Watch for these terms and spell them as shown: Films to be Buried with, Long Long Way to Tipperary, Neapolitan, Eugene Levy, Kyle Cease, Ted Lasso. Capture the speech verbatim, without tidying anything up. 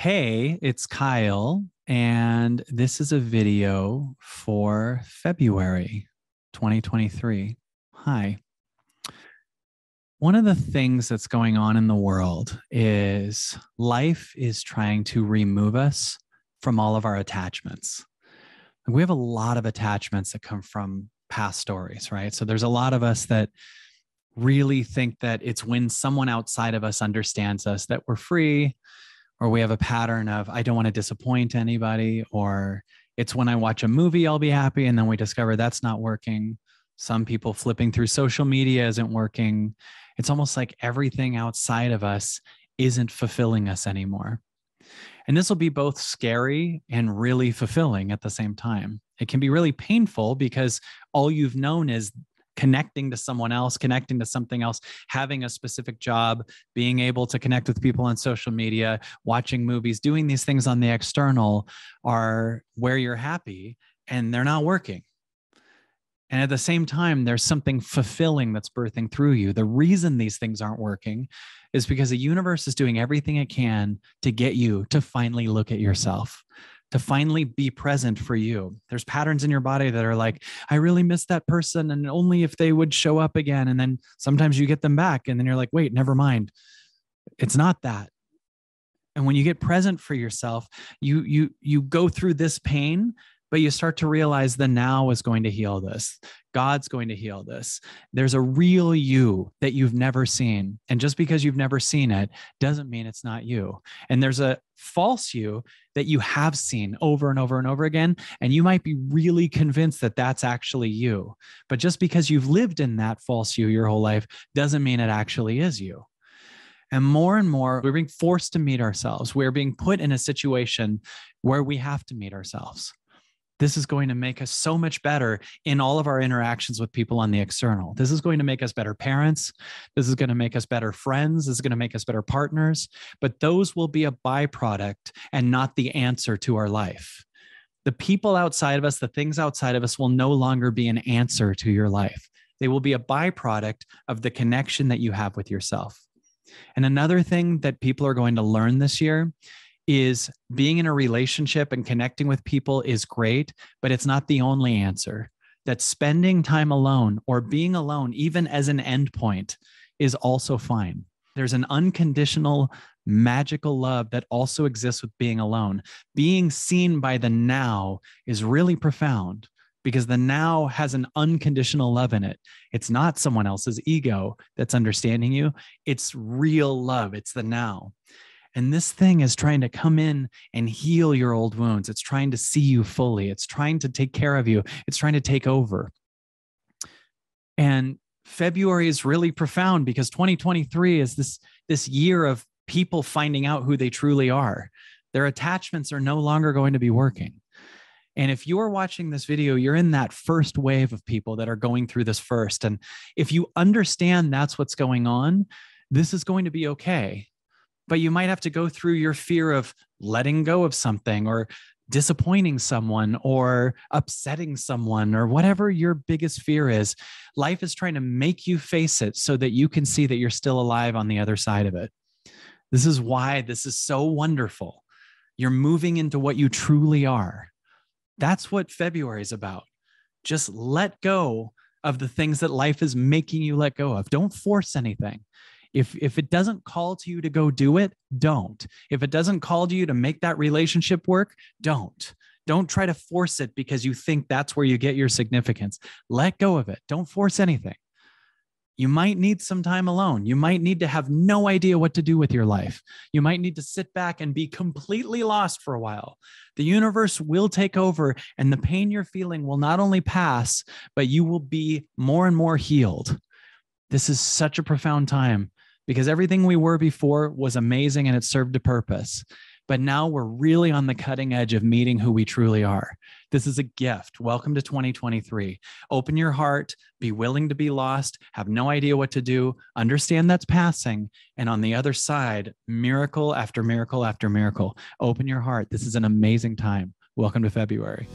Hey, it's Kyle, and this is a video for February twenty twenty-three. Hi. One of the things that's going on in the world is life is trying to remove us from all of our attachments. And we have a lot of attachments that come from past stories, right? So there's a lot of us that really think that it's when someone outside of us understands us that we're free, or we have a pattern of, I don't want to disappoint anybody, or it's when I watch a movie, I'll be happy. And then we discover that's not working. Some people flipping through social media isn't working. It's almost like everything outside of us isn't fulfilling us anymore. And this will be both scary and really fulfilling at the same time. It can be really painful because all you've known is connecting to someone else, connecting to something else, having a specific job, being able to connect with people on social media, watching movies, doing these things on the external are where you're happy, and they're not working. And at the same time, there's something fulfilling that's birthing through you. The reason these things aren't working is because the universe is doing everything it can to get you to finally look at yourself, to finally be present for you. There's patterns in your body that are like, I really miss that person, and only if they would show up again. And then sometimes you get them back, and then you're like, wait, never mind. It's not that. And when you get present for yourself, you, you, you go through this pain, but you start to realize the now is going to heal this. God's going to heal this. There's a real you that you've never seen. And just because you've never seen it doesn't mean it's not you. And there's a false you that you have seen over and over and over again. And you might be really convinced that that's actually you. But just because you've lived in that false you your whole life doesn't mean it actually is you. And more and more, we're being forced to meet ourselves. We're being put in a situation where we have to meet ourselves. This is going to make us so much better in all of our interactions with people on the external. This is going to make us better parents. This is going to make us better friends. This is going to make us better partners. But those will be a byproduct and not the answer to our life. The people outside of us, the things outside of us will no longer be an answer to your life. They will be a byproduct of the connection that you have with yourself. And another thing that people are going to learn this year is being in a relationship and connecting with people is great, but it's not the only answer. That spending time alone or being alone, even as an endpoint, is also fine. There's an unconditional, magical love that also exists with being alone. Being seen by the now is really profound because the now has an unconditional love in it. It's not someone else's ego that's understanding you. It's real love. It's the now. And this thing is trying to come in and heal your old wounds. It's trying to see you fully. It's trying to take care of you. It's trying to take over. And February is really profound because twenty twenty-three is this, this year of people finding out who they truly are. Their attachments are no longer going to be working. And if you're watching this video, you're in that first wave of people that are going through this first. And if you understand that's what's going on, this is going to be okay. But you might have to go through your fear of letting go of something or disappointing someone or upsetting someone or whatever your biggest fear is. Life is trying to make you face it so that you can see that you're still alive on the other side of it. This is why this is so wonderful. You're moving into what you truly are. That's what February is about. Just let go of the things that life is making you let go of. Don't force anything. If, if it doesn't call to you to go do it, don't. If it doesn't call to you to make that relationship work, don't. Don't try to force it because you think that's where you get your significance. Let go of it. Don't force anything. You might need some time alone. You might need to have no idea what to do with your life. You might need to sit back and be completely lost for a while. The universe will take over, and the pain you're feeling will not only pass, but you will be more and more healed. This is such a profound time. Because everything we were before was amazing and it served a purpose. But now we're really on the cutting edge of meeting who we truly are. This is a gift. Welcome to twenty twenty-three. Open your heart, be willing to be lost, have no idea what to do, understand that's passing. And on the other side, miracle after miracle after miracle. Open your heart. This is an amazing time. Welcome to February.